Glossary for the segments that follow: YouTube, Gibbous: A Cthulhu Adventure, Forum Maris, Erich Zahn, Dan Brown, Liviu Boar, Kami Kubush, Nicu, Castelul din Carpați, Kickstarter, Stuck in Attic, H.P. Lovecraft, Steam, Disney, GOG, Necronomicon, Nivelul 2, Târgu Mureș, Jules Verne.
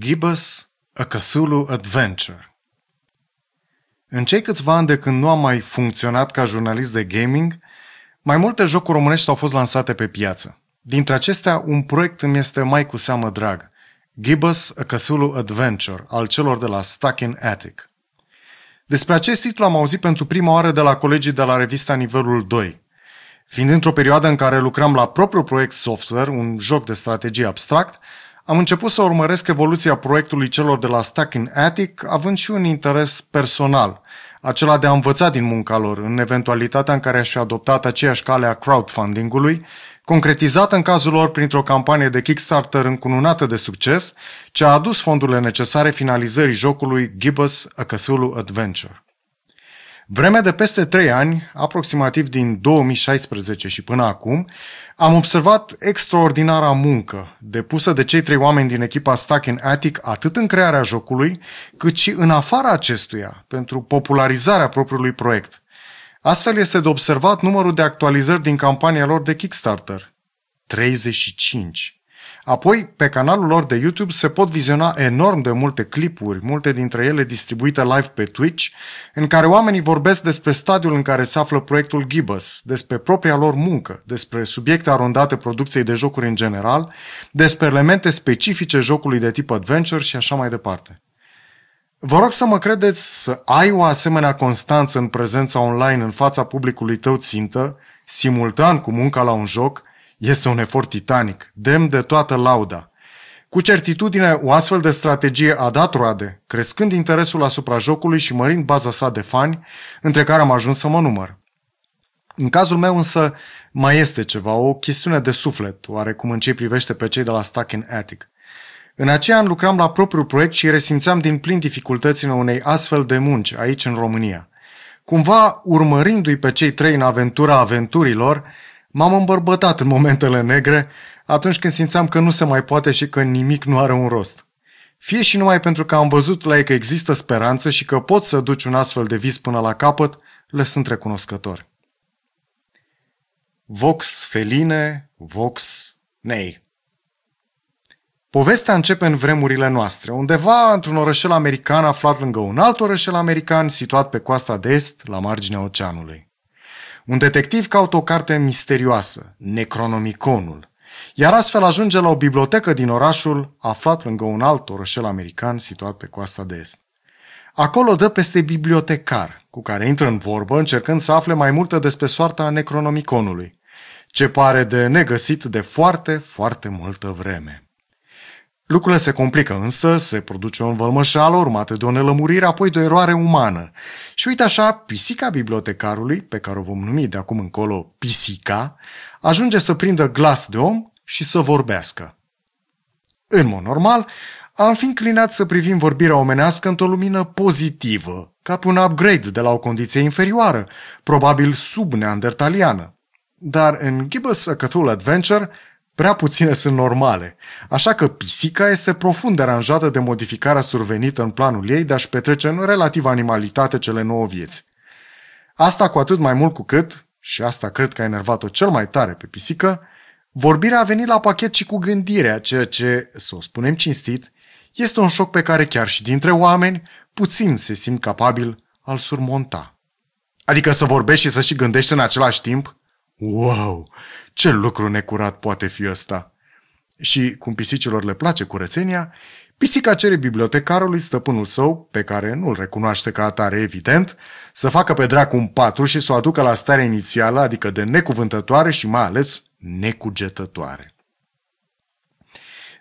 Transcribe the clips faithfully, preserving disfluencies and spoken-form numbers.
Gibbous: A Cthulhu Adventure. În cei câțiva ani de când nu am mai funcționat ca jurnalist de gaming, mai multe jocuri românești au fost lansate pe piață. Dintre acestea, un proiect îmi este mai cu seamă drag, Gibbous: A Cthulhu Adventure, al celor de la Stuck in Attic. Despre acest titlu am auzit pentru prima oară de la colegii de la revista Nivelul doi. Fiind într-o perioadă în care lucram la propriul proiect software, un joc de strategie abstract, am început să urmăresc evoluția proiectului celor de la Stuck in Attic, având și un interes personal, acela de a învăța din munca lor, în eventualitatea în care aș fi adoptat aceeași cale a crowdfunding-ului, concretizată în cazul lor printr-o campanie de Kickstarter încununată de succes, ce a adus fondurile necesare finalizării jocului Gibbous: A Cthulhu Adventure. Vremea de peste trei ani, aproximativ din două mii șaisprezece și până acum, am observat extraordinara muncă depusă de cei trei oameni din echipa Stuck in Attic atât în crearea jocului, cât și în afara acestuia, pentru popularizarea propriului proiect. Astfel este de observat numărul de actualizări din campania lor de Kickstarter. treizeci și cinci. Apoi, pe canalul lor de YouTube se pot viziona enorm de multe clipuri, multe dintre ele distribuite live pe Twitch, în care oamenii vorbesc despre stadiul în care se află proiectul Gibbous, despre propria lor muncă, despre subiecte arondate producției de jocuri în general, despre elemente specifice jocului de tip adventure și așa mai departe. Vă rog să mă credeți, să ai o asemenea constanță în prezența online în fața publicului tău țintă, simultan cu munca la un joc, este un efort titanic, demn de toată lauda. Cu certitudine, o astfel de strategie a dat roade, crescând interesul asupra jocului și mărind baza sa de fani, între care am ajuns să mă număr. În cazul meu însă mai este ceva, o chestiune de suflet, oarecum în ce privește pe cei de la Stuck in Attic. În aceea an lucram la propriul proiect și resimțeam din plin dificultățile unei astfel de munci aici în România. Cumva, urmărindu-i pe cei trei în aventura aventurilor, m-am îmbărbătat în momentele negre, atunci când simțeam că nu se mai poate și că nimic nu are un rost. Fie și numai pentru că am văzut la ei că există speranță și că poți să duci un astfel de vis până la capăt, le sunt recunoscător. Vox feline, vox nei. Povestea începe în vremurile noastre, undeva într-un orășel american aflat lângă un alt orășel american situat pe coasta de est, la marginea oceanului. Un detectiv caută o carte misterioasă, Necronomiconul, iar astfel ajunge la o bibliotecă din orașul aflat lângă un alt orășel american situat pe coasta de est. Acolo dă peste bibliotecar, cu care intră în vorbă încercând să afle mai multe despre soarta Necronomiconului, ce pare de negăsit de foarte, foarte multă vreme. Lucrurile se complică însă, se produce o învălmășeală urmată de o nelămurire, apoi de o eroare umană. Și uite așa, pisica bibliotecarului, pe care o vom numi de acum încolo pisica, ajunge să prindă glas de om și să vorbească. În mod normal, am fi înclinat să privim vorbirea omenească într-o lumină pozitivă, ca pe un upgrade de la o condiție inferioară, probabil sub-neandertaliană. Dar în Gibbous: A Cthulhu Adventure, prea puține sunt normale, așa că pisica este profund deranjată de modificarea survenită în planul ei de a-și petrece în relativ animalitate cele nouă vieți. Asta cu atât mai mult cu cât, și asta cred că a enervat-o cel mai tare pe pisică, vorbirea a venit la pachet și cu gândirea, ceea ce, să o spunem cinstit, este un șoc pe care chiar și dintre oameni puțin se simt capabil a-l surmonta. Adică să vorbești și să și gândești în același timp? Wow! Ce lucru necurat poate fi ăsta! Și, cum pisicilor le place curățenia, pisica cere bibliotecarului, stăpânul său, pe care nu-l recunoaște ca atare evident, să facă pe dracu un patru și să o aducă la starea inițială, adică de necuvântătoare și mai ales necugetătoare.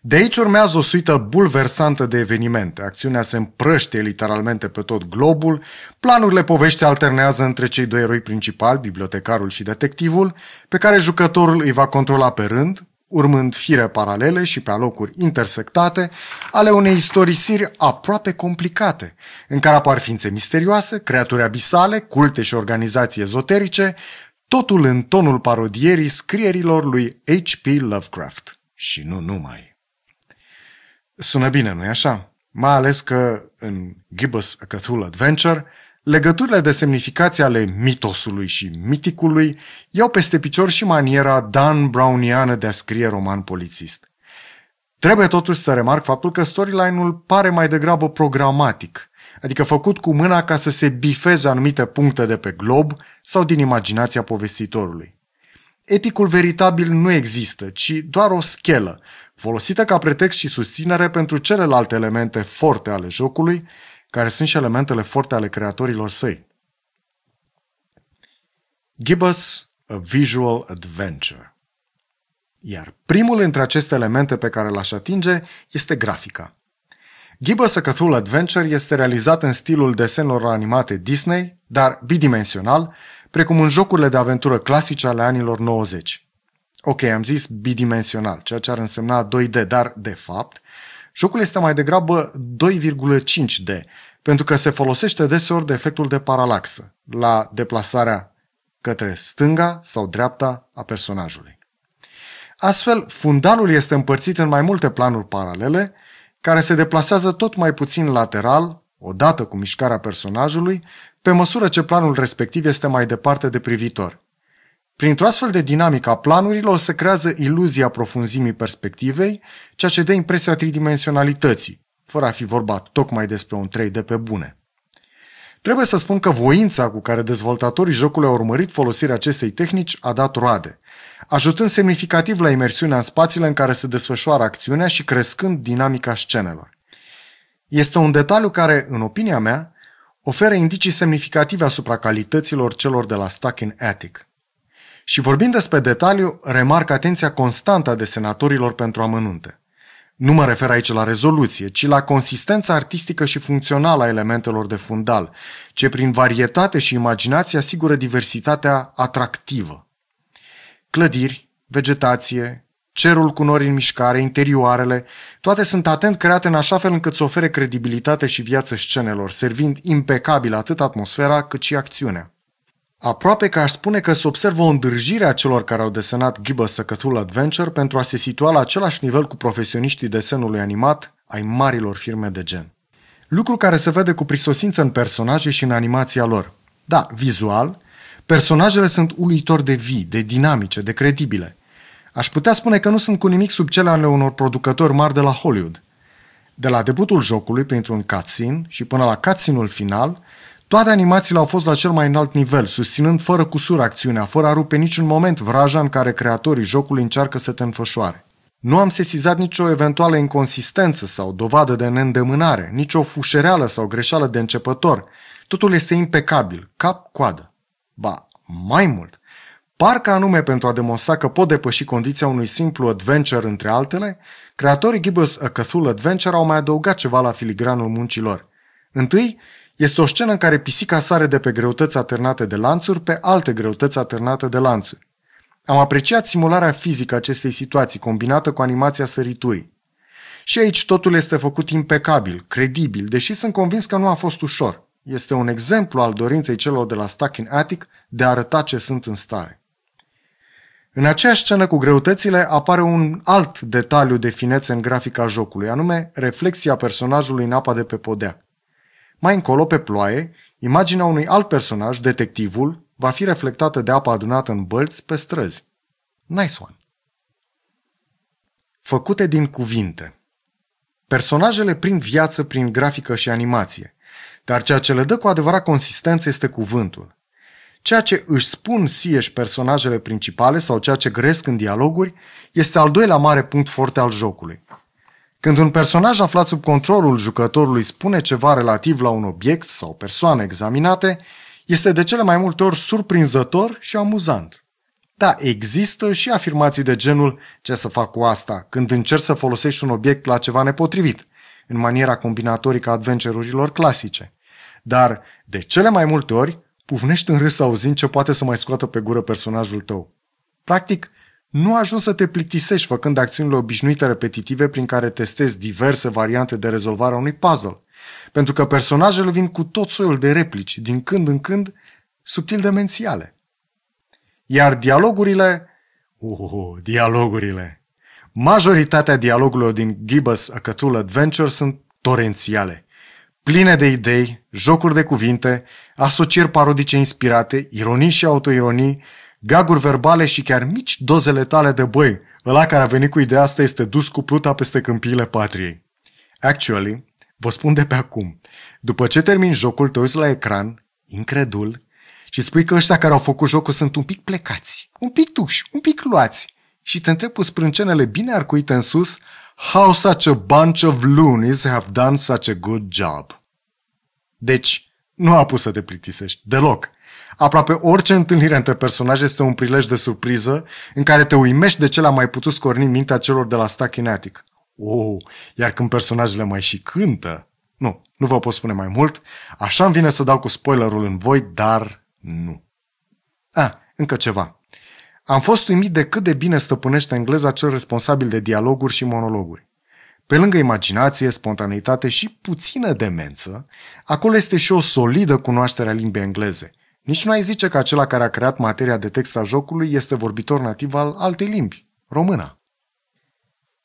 De aici urmează o suită bulversantă de evenimente. Acțiunea se împrăștie literalmente pe tot globul, planurile poveștii alternează între cei doi eroi principali, bibliotecarul și detectivul, pe care jucătorul îi va controla pe rând, urmând fire paralele și pe alocuri intersectate ale unei istorisiri aproape complicate, în care apar ființe misterioase, creaturi abisale, culte și organizații ezoterice, totul în tonul parodierii scrierilor lui H P Lovecraft. Și nu numai. Sună bine, nu-i așa? Mai ales că, în Gibbous: A Cthulhu Adventure, legăturile de semnificație ale mitosului și miticului iau peste picior și maniera Dan Browniană de a scrie roman polițist. Trebuie totuși să remarc faptul că storyline-ul pare mai degrabă programatic, adică făcut cu mâna ca să se bifeze anumite puncte de pe glob sau din imaginația povestitorului. Epicul veritabil nu există, ci doar o schelă, folosită ca pretext și susținere pentru celelalte elemente forte ale jocului, care sunt și elementele forte ale creatorilor săi. Gibbous: A Visual Adventure. Iar primul dintre aceste elemente pe care l-aș atinge este grafica. Gibbous: A Cthulhu Adventure este realizat în stilul desenelor animate Disney, dar bidimensional, precum în jocurile de aventură clasice ale anilor nouăzeci. Ok, am zis bidimensional, ceea ce ar însemna doi D, dar, de fapt, jocul este mai degrabă doi virgulă cinci D, pentru că se folosește deseori de efectul de paralaxă, la deplasarea către stânga sau dreapta a personajului. Astfel, fundalul este împărțit în mai multe planuri paralele, care se deplasează tot mai puțin lateral, odată cu mișcarea personajului, pe măsură ce planul respectiv este mai departe de privitor. Printr-o astfel de dinamică a planurilor se creează iluzia profunzimii perspectivei, ceea ce dă impresia tridimensionalității, fără a fi vorba tocmai despre un trei D pe bune. Trebuie să spun că voința cu care dezvoltatorii jocului au urmărit folosirea acestei tehnici a dat roade, ajutând semnificativ la imersiunea în spațiile în care se desfășoară acțiunea și crescând dinamica scenelor. Este un detaliu care, în opinia mea, oferă indicii semnificative asupra calităților celor de la Stuck in Attic. Și vorbind despre detaliu, remarc atenția constantă a desenatorilor pentru amănunte. Nu mă refer aici la rezoluție, ci la consistența artistică și funcțională a elementelor de fundal, ce prin varietate și imaginație asigură diversitatea atractivă. Clădiri, vegetație, cerul cu nori în mișcare, interioarele, toate sunt atent create în așa fel încât să ofere credibilitate și viață scenelor, servind impecabil atât atmosfera cât și acțiunea. Aproape că aș spune că se observă o îndârjire a celor care au desenat Gibbous: A Cthulhu Adventure pentru a se situa la același nivel cu profesioniștii desenului animat ai marilor firme de gen. Lucru care se vede cu prisosință în personaje și în animația lor. Da, vizual, personajele sunt uluitor de vii, de dinamice, de credibile. Aș putea spune că nu sunt cu nimic sub cele ale unor producători mari de la Hollywood. De la debutul jocului, printr-un cutscene și până la cutscene-ul final, toate animațiile au fost la cel mai înalt nivel, susținând fără cusur acțiunea, fără a rupe niciun moment vraja în care creatorii jocului încearcă să te înfășoare. Nu am sesizat nicio eventuală inconsistență sau dovadă de neîndemânare, nicio fușereală sau greșeală de începător. Totul este impecabil, cap-coadă. Ba, mai mult, parcă anume pentru a demonstra că pot depăși condiția unui simplu adventure între altele, creatorii Gibbous: A Cthulhu Adventure au mai adăugat ceva la filigranul muncilor. Întâi, este o scenă în care pisica sare de pe greutăți alternate de lanțuri pe alte greutăți alternate de lanțuri. Am apreciat simularea fizică a acestei situații, combinată cu animația săriturii. Și aici totul este făcut impecabil, credibil, deși sunt convins că nu a fost ușor. Este un exemplu al dorinței celor de la Stuck in Attic de a arăta ce sunt în stare. În aceeași scenă cu greutățile apare un alt detaliu de finețe în grafica jocului, anume reflexia personajului în apa de pe podea. Mai încolo, pe ploaie, imaginea unui alt personaj, detectivul, va fi reflectată de apa adunată în bălți pe străzi. Nice one! Făcute din cuvinte. Personajele prind viață prin grafică și animație, dar ceea ce le dă cu adevărat consistență este cuvântul. Ceea ce își spun sieși personajele principale sau ceea ce gresc în dialoguri este al doilea mare punct forte al jocului. Când un personaj aflat sub controlul jucătorului spune ceva relativ la un obiect sau persoane examinate, este de cele mai multe ori surprinzător și amuzant. Da, există și afirmații de genul „ce să fac cu asta?” când încerci să folosești un obiect la ceva nepotrivit, în maniera combinatorică a adventure-urilor clasice. Dar, de cele mai multe ori, pufnești în râs auzind ce poate să mai scoată pe gură personajul tău. Practic, nu ajungi să te plictisești făcând acțiunile obișnuite repetitive prin care testezi diverse variante de rezolvare a unui puzzle, pentru că personajele vin cu tot soiul de replici, din când în când, subtil demențiale. Iar dialogurile... Uhuhu, dialogurile... Majoritatea dialogurilor din Gibbous: A Cthulhu Adventure sunt torențiale, pline de idei, jocuri de cuvinte, asocieri parodice inspirate, ironii și autoironii, gaguri verbale și chiar mici doze letale de băi, Ăla care a venit cu ideea asta este dus cu pluta peste câmpiile patriei. Actually, vă spun de pe acum, după ce termin jocul, te uiți la ecran, incredul, și spui că ăștia care au făcut jocul sunt un pic plecați, un pic tuși, un pic luați. Și te întreb cu sprâncenele bine arcuite în sus, how such a bunch of loonies have done such a good job. Deci, nu a pus să te plictisești, deloc. Aproape orice întâlnire între personaje este un prilej de surpriză în care te uimești de ce le-a mai putut scorni mintea celor de la Stuck in Attic. Oh, iar când personajele mai și cântă... Nu, nu vă pot spune mai mult, așa îmi vine să dau cu spoilerul în voi, dar nu. Ah, încă ceva. Am fost uimit de cât de bine stăpânește engleza cel responsabil de dialoguri și monologuri. Pe lângă imaginație, spontaneitate și puțină demență, acolo este și o solidă cunoaștere a limbii engleze. Nici nu ai zice că acela care a creat materia de text a jocului este vorbitor nativ al altei limbi, româna.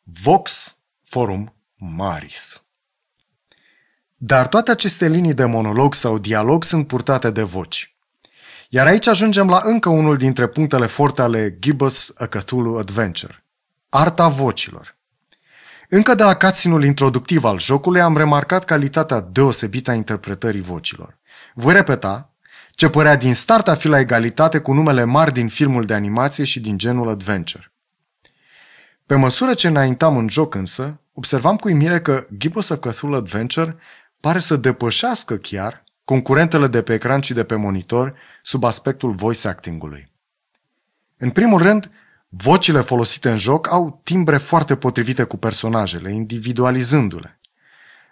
Vox Forum Maris. Dar toate aceste linii de monolog sau dialog sunt purtate de voci. Iar aici ajungem la încă unul dintre punctele forte ale Gibbous: A Cthulhu Adventure, arta vocilor. Încă de la cutscene-ul introductiv al jocului am remarcat calitatea deosebită a interpretării vocilor. Voi repeta ce părea din start a fi la egalitate cu numele mari din filmul de animație și din genul adventure. Pe măsură ce înaintam în joc însă, observam cu uimire că Gibbous: A Cthulhu Adventure pare să depășească chiar concurentele de pe ecran și de pe monitor sub aspectul voice acting-ului. În primul rând, vocile folosite în joc au timbre foarte potrivite cu personajele, individualizându-le.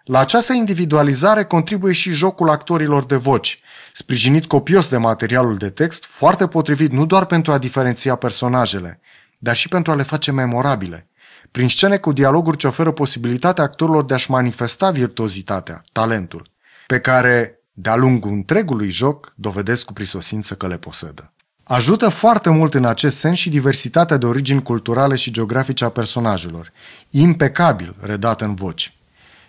La această individualizare contribuie și jocul actorilor de voci, sprijinit copios de materialul de text, foarte potrivit nu doar pentru a diferenția personajele, dar și pentru a le face memorabile, prin scene cu dialoguri ce oferă posibilitatea actorilor de a-și manifesta virtuozitatea, talentul, pe care, de-a lungul întregului joc, dovedesc cu prisosință că le posedă. Ajută foarte mult în acest sens și diversitatea de origini culturale și geografice a personajelor, impecabil redată în voci.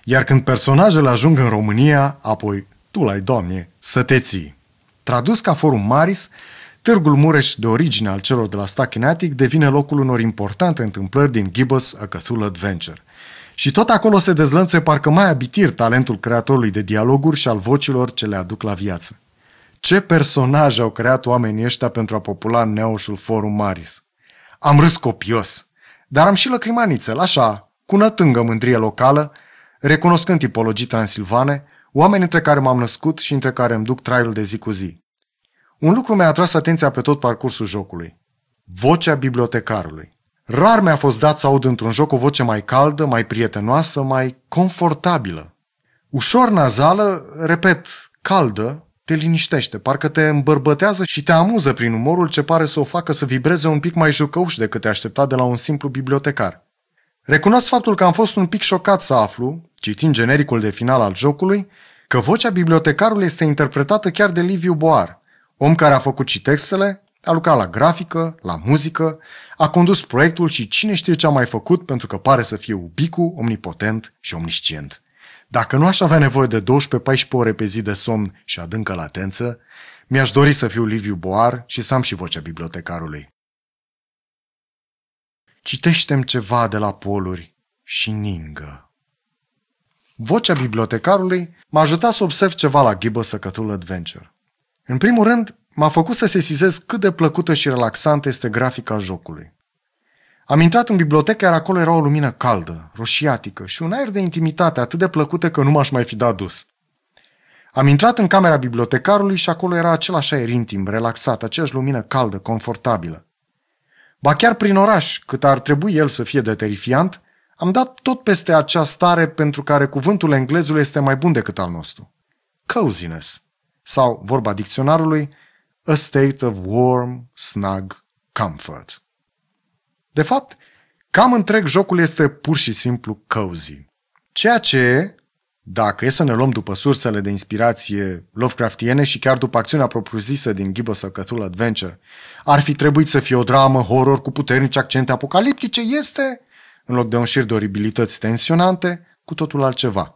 Iar când personajele ajung în România, apoi, tu l-ai, Doamne, să te ții. Tradus ca Forum Maris, Târgul Mureș, de origine al celor de la Stuck in Attic, devine locul unor importante întâmplări din Gibbous: A Cthulhu Adventure. Și tot acolo se dezlănțuie parcă mai abitir talentul creatorului de dialoguri și al vocilor ce le aduc la viață. Ce personaje au creat oamenii ăștia pentru a popula neoșul Forum Maris? Am râs copios, dar am și lăcrimanițel, așa, cu nătângă mândrie locală, recunoscând tipologii transilvane, oameni între care m-am născut și între care îmi duc traiul de zi cu zi. Un lucru mi-a atras atenția pe tot parcursul jocului. Vocea bibliotecarului. Rar mi-a fost dat să aud într-un joc o voce mai caldă, mai prietenoasă, mai confortabilă. Ușor nazală, repet, caldă, te liniștește, parcă te îmbărbătează și te amuză prin umorul ce pare să o facă să vibreze un pic mai jucăuș decât te aștepta de la un simplu bibliotecar. Recunosc faptul că am fost un pic șocat să aflu, citind genericul de final al jocului, că vocea bibliotecarului este interpretată chiar de Liviu Boar, om care a făcut și textele, a lucrat la grafică, la muzică, a condus proiectul și cine știe ce a mai făcut, pentru că pare să fie ubicu, omnipotent și omniscient. Dacă nu aș avea nevoie de douăsprezece paisprezece ore pe zi de somn și adâncă latență, mi-aș dori să fiu Liviu Boar și să am și vocea bibliotecarului. Citește-mi ceva de la poluri și ningă. Vocea bibliotecarului m-a ajutat să observ ceva la Gibbous: A Cthulhu Adventure. În primul rând, m-a făcut să sesizez cât de plăcută și relaxantă este grafica jocului. Am intrat în bibliotecă, iar acolo era o lumină caldă, roșiatică și un aer de intimitate atât de plăcută că nu m-aș mai fi dat dus. Am intrat în camera bibliotecarului și acolo era același aer intim, relaxat, aceeași lumină caldă, confortabilă. Ba chiar prin oraș, cât ar trebui el să fie de terifiant, am dat tot peste acea stare pentru care cuvântul englezului este mai bun decât al nostru. Coziness. Sau, vorba dicționarului, a state of warm, snug comfort. De fapt, cam întreg jocul este pur și simplu cozy. Ceea ce, dacă e să ne luăm după sursele de inspirație Lovecraftiene și chiar după acțiunea propriu-zisă din Gibbous: A Cthulhu Adventure, ar fi trebuit să fie o dramă horror cu puternice accente apocaliptice, este, în loc de un șir de oribilități tensionante, cu totul altceva.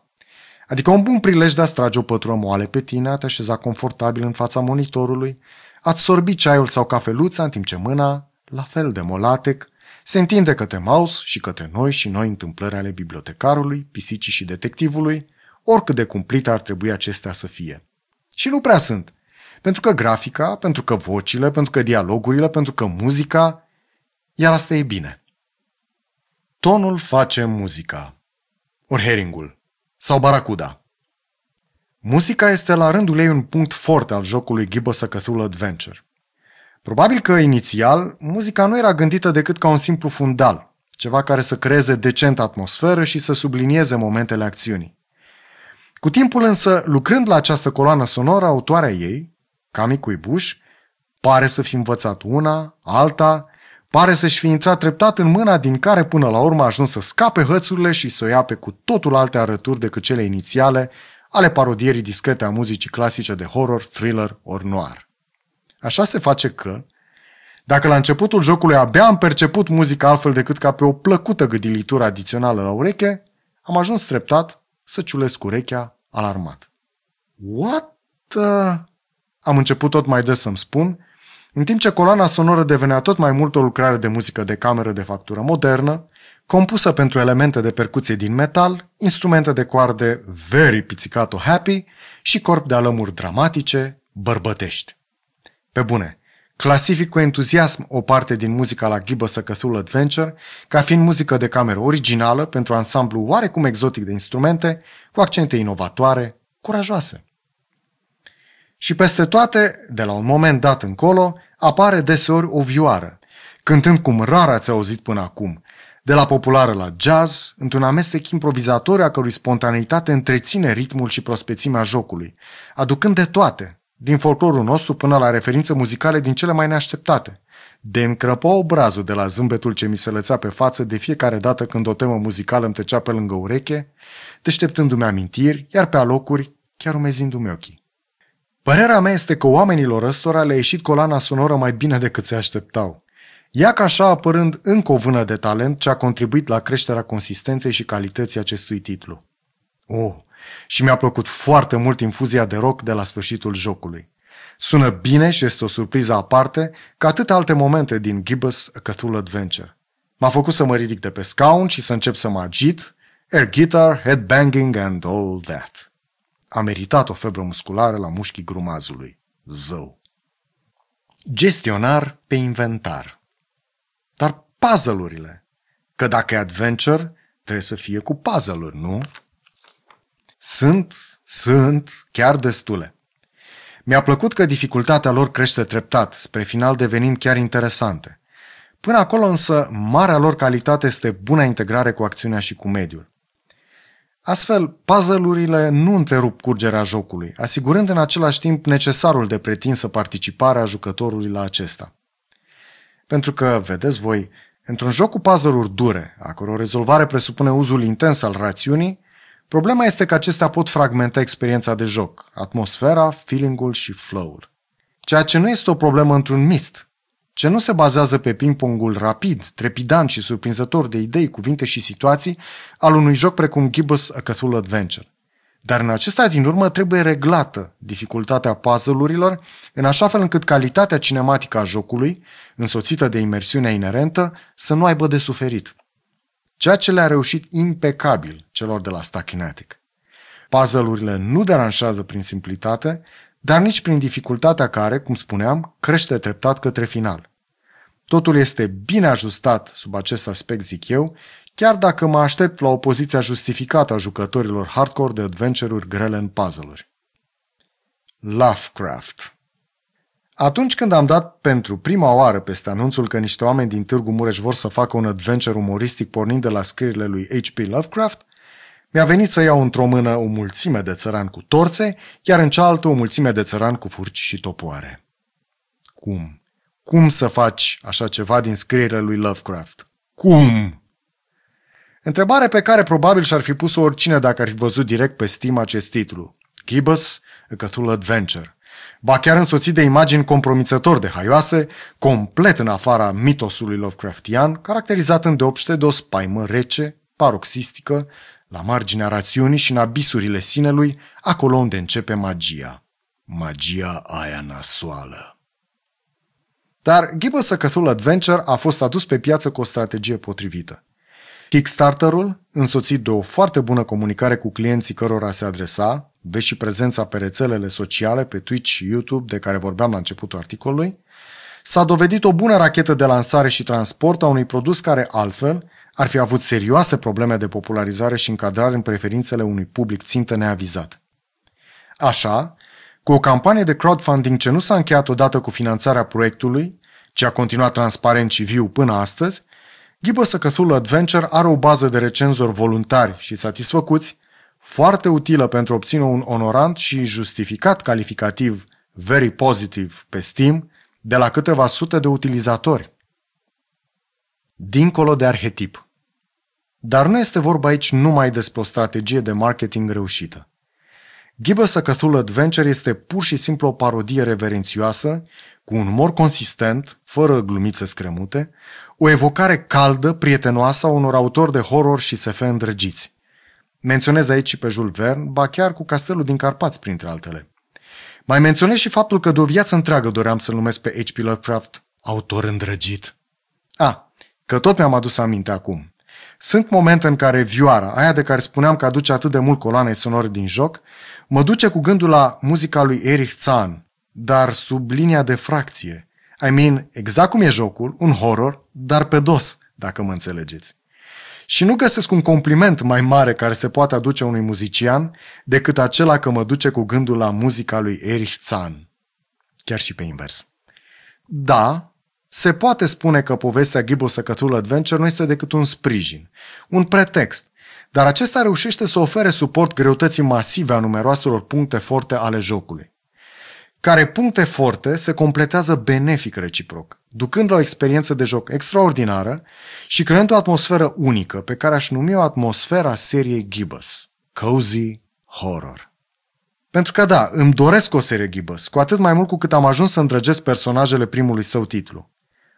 Adică un bun prilej de a-ți trage o pătură moale pe tine, a te așeza confortabil în fața monitorului, a-ți sorbi ceaiul sau cafeluța în timp ce mâna, la fel de molatec, se întinde către Mouse și către noi și noi întâmplări ale bibliotecarului, pisicii și detectivului, oricât de cumplite ar trebui acestea să fie. Și nu prea sunt. Pentru că grafica, pentru că vocile, pentru că dialogurile, pentru că muzica, iar asta e bine. Tonul face muzica. Ori heringul. Sau baracuda. Muzica este la rândul ei un punct fort al jocului Gibbous: A Cthulhu Adventure. Probabil că, inițial, muzica nu era gândită decât ca un simplu fundal, ceva care să creeze decent atmosferă și să sublinieze momentele acțiunii. Cu timpul însă, lucrând la această coloană sonoră, autoarea ei, Kami Kubush, pare să fi învățat una, alta, pare să-și fi intrat treptat în mâna din care până la urmă a ajuns să scape hățurile și să o ia pe cu totul alte arături decât cele inițiale ale parodierii discrete a muzicii clasice de horror, thriller ori noir. Așa se face că, dacă la începutul jocului abia am perceput muzica altfel decât ca pe o plăcută gâdilitură adițională la ureche, am ajuns treptat să ciulesc urechea alarmat. What the... Am început tot mai des să-mi spun, în timp ce coloana sonoră devenea tot mai mult o lucrare de muzică de cameră de factură modernă, compusă pentru elemente de percuție din metal, instrumente de coarde very pizzicato happy și corp de alămuri dramatice, bărbătești. Pe bune, clasific cu entuziasm o parte din muzica la Gibbous: A Cthulhu Adventure ca fiind muzică de cameră originală pentru ansamblu oarecum exotic de instrumente, cu accente inovatoare, curajoase. Și peste toate, de la un moment dat încolo, apare deseori o vioară, cântând cum rar ați auzit până acum, de la populară la jazz, într-un amestec improvizatoriu a cărui spontaneitate întreține ritmul și prospețimea jocului, aducând de toate, din folclorul nostru până la referințe muzicale din cele mai neașteptate. De-mi crăpa obrazul de la zâmbetul ce mi se lățea pe față de fiecare dată când o temă muzicală îmi trecea pe lângă ureche, deșteptându-mi amintiri, iar pe alocuri chiar umezindu-mi ochii. Părerea mea este că oamenilor ăstora le-a ieșit coloana sonoră mai bine decât se așteptau. Iac așa apărând încă o vână de talent ce a contribuit la creșterea consistenței și calității acestui titlu. Oh, și mi-a plăcut foarte mult infuzia de rock de la sfârșitul jocului. Sună bine și este o surpriză aparte ca atâtea alte momente din Gibbous: A Cthulhu Adventure. M-a făcut să mă ridic de pe scaun și să încep să mă agit, air guitar, headbanging and all that. A meritat o febră musculară la mușchii grumazului. Zău. Gestionar pe inventar. Dar puzzle-urile. Că dacă e adventure, trebuie să fie cu puzzle-uri, nu? Sunt, sunt, chiar destule. Mi-a plăcut că dificultatea lor crește treptat, spre final devenind chiar interesante. Până acolo însă, marea lor calitate este buna integrare cu acțiunea și cu mediul. Astfel, puzzle-urile nu întrerup curgerea jocului, asigurând în același timp necesarul de pretinsă participare a jucătorului la acesta. Pentru că, vedeți voi, într-un joc cu puzzle-uri dure, a căror rezolvare presupune uzul intens al rațiunii, problema este că acestea pot fragmenta experiența de joc, atmosfera, feeling-ul și flow-ul. Ceea ce nu este o problemă într-un mist, ce nu se bazează pe ping-pongul rapid, trepidant și surprinzător de idei, cuvinte și situații al unui joc precum Gibbous: A Cthulhu Adventure. Dar în acesta din urmă trebuie reglată dificultatea puzzle-urilor în așa fel încât calitatea cinematică a jocului, însoțită de imersiunea inerentă, să nu aibă de suferit. Ceea ce le-a reușit impecabil celor de la Stuck in Attic. Puzzle-urile nu deranjează prin simplitate, dar nici prin dificultatea care, cum spuneam, crește treptat către final. Totul este bine ajustat sub acest aspect, zic eu, chiar dacă mă aștept la opoziția justificată a jucătorilor hardcore de adventure-uri grele în puzzle-uri. Lovecraft. Atunci când am dat pentru prima oară peste anunțul că niște oameni din Târgu Mureș vor să facă un adventure umoristic pornind de la scrierile lui H P Lovecraft, mi-a venit să iau într-o mână o mulțime de țărani cu torțe, iar în cealaltă o mulțime de țărani cu furci și topoare. Cum? Cum să faci așa ceva din scrierile lui Lovecraft? Cum? Întrebare pe care probabil și-ar fi pus-o oricine dacă ar fi văzut direct pe Steam acest titlu. Gibbous: A Cthulhu Adventure. Ba chiar însoțit de imagini compromițător de haioase, complet în afara mitosului lovecraftian, caracterizat îndeopște de o spaimă rece, paroxistică, la marginea rațiunii și în abisurile sinelui, acolo unde începe magia. Magia aia nasoală. Dar Gibbous: A Cthulhu Adventure a fost adus pe piață cu o strategie potrivită. Kickstarter-ul, însoțit de o foarte bună comunicare cu clienții cărora se adresa, vezi și prezența pe rețelele sociale, pe Twitch și YouTube, de care vorbeam la începutul articolului, s-a dovedit o bună rachetă de lansare și transport a unui produs care, altfel, ar fi avut serioase probleme de popularizare și încadrare în preferințele unui public țintă neavizat. Așa, cu o campanie de crowdfunding ce nu s-a încheiat odată cu finanțarea proiectului, ci a continuat transparent și viu până astăzi, Gibbous: A Cthulhu Adventure are o bază de recenzori voluntari și satisfăcuți, foarte utilă pentru a obține un onorant și justificat calificativ very positive pe Steam de la câteva sute de utilizatori. Dincolo de arhetip. Dar nu este vorba aici numai despre o strategie de marketing reușită. Gibbous: A Cthulhu Adventure este pur și simplu o parodie reverențioasă, cu un umor consistent, fără glumițe scremute, o evocare caldă, prietenoasă a unor autori de horror și S F îndrăgiți. Menționez aici și pe Jules Verne, ba chiar cu Castelul din Carpați, printre altele. Mai menționez și faptul că de o viață întreagă doream să-l numesc pe H P Lovecraft autor îndrăgit. A, că tot mi-am adus aminte acum. Sunt momente în care vioara, aia de care spuneam că aduce atât de mult coloane sonore din joc, mă duce cu gândul la muzica lui Erich Zahn, dar sub linia de fracție. I mean, exact cum e jocul, un horror, dar pe dos, dacă mă înțelegeți. Și nu găsesc un compliment mai mare care se poate aduce unui muzician decât acela că mă duce cu gândul la muzica lui Erich Zahn. Chiar și pe invers. Da, se poate spune că povestea Gibbous: A Cthulhu Adventure nu este decât un sprijin, un pretext, dar acesta reușește să ofere suport greutății masive a numeroaselor puncte forte ale jocului, care puncte forte se completează benefic reciproc, ducând la o experiență de joc extraordinară și creând o atmosferă unică, pe care aș numi o atmosferă a seriei Gibbous, cozy horror. Pentru că da, îmi doresc o serie Gibbous, cu atât mai mult cu cât am ajuns să îndrăgesc personajele primului său titlu.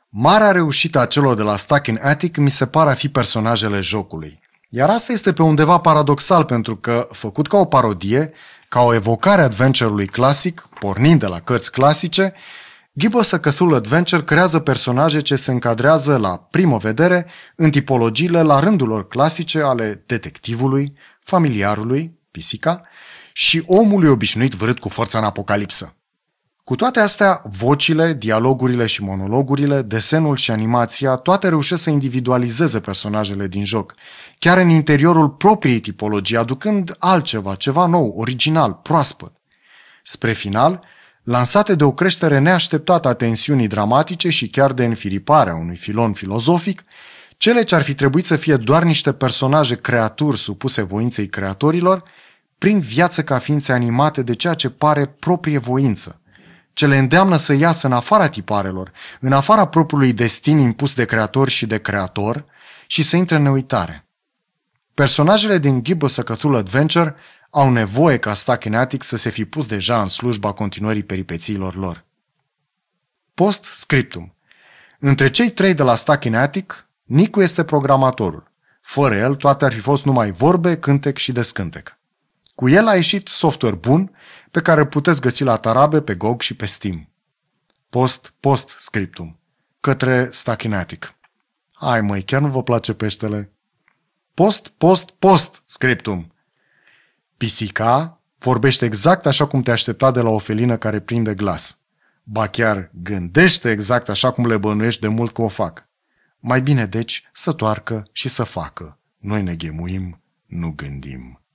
Marea reușită a celor de la Stuck in Attic mi se pare a fi personajele jocului, iar asta este pe undeva paradoxal pentru că, făcut ca o parodie, ca o evocare adventure-ului clasic, pornind de la cărți clasice, Gibbous: A Cthulhu Adventure creează personaje ce se încadrează la primă vedere în tipologiile la rândul lor clasice ale detectivului, familiarului, pisica, și omului obișnuit vârât cu forța în apocalipsă. Cu toate astea, vocile, dialogurile și monologurile, desenul și animația, toate reușesc să individualizeze personajele din joc, chiar în interiorul propriei tipologii, aducând altceva, ceva nou, original, proaspăt. Spre final, lansate de o creștere neașteptată a tensiunii dramatice și chiar de înfiriparea unui filon filozofic, cele ce ar fi trebuit să fie doar niște personaje creaturi supuse voinței creatorilor, prind viață ca ființe animate de ceea ce pare proprie voință, ce le îndeamnă să iasă în afara tiparelor, în afara propriului destin impus de creator și de creator, și să intre în neuitare. Personajele din Gibbous: A Cthulhu Adventure au nevoie ca Stuck in Attic să se fi pus deja în slujba continuării peripețiilor lor. Post-scriptum. Între cei trei de la Stuck in Attic, Nicu este programatorul. Fără el, toate ar fi fost numai vorbe, cântec și descântec. Cu el a ieșit software bun, pe care îl puteți găsi la tarabe, pe G O G și pe Steam. Post-post-scriptum. Către Stuck in Attic. Hai măi, chiar nu vă place peștele? Post-post-post-scriptum. Pisica vorbește exact așa cum te aștepta de la o felină care prinde glas. Ba chiar gândește exact așa cum le bănuiești de mult că o fac. Mai bine deci să toarcă și să facă. Noi ne ghemuim, nu gândim.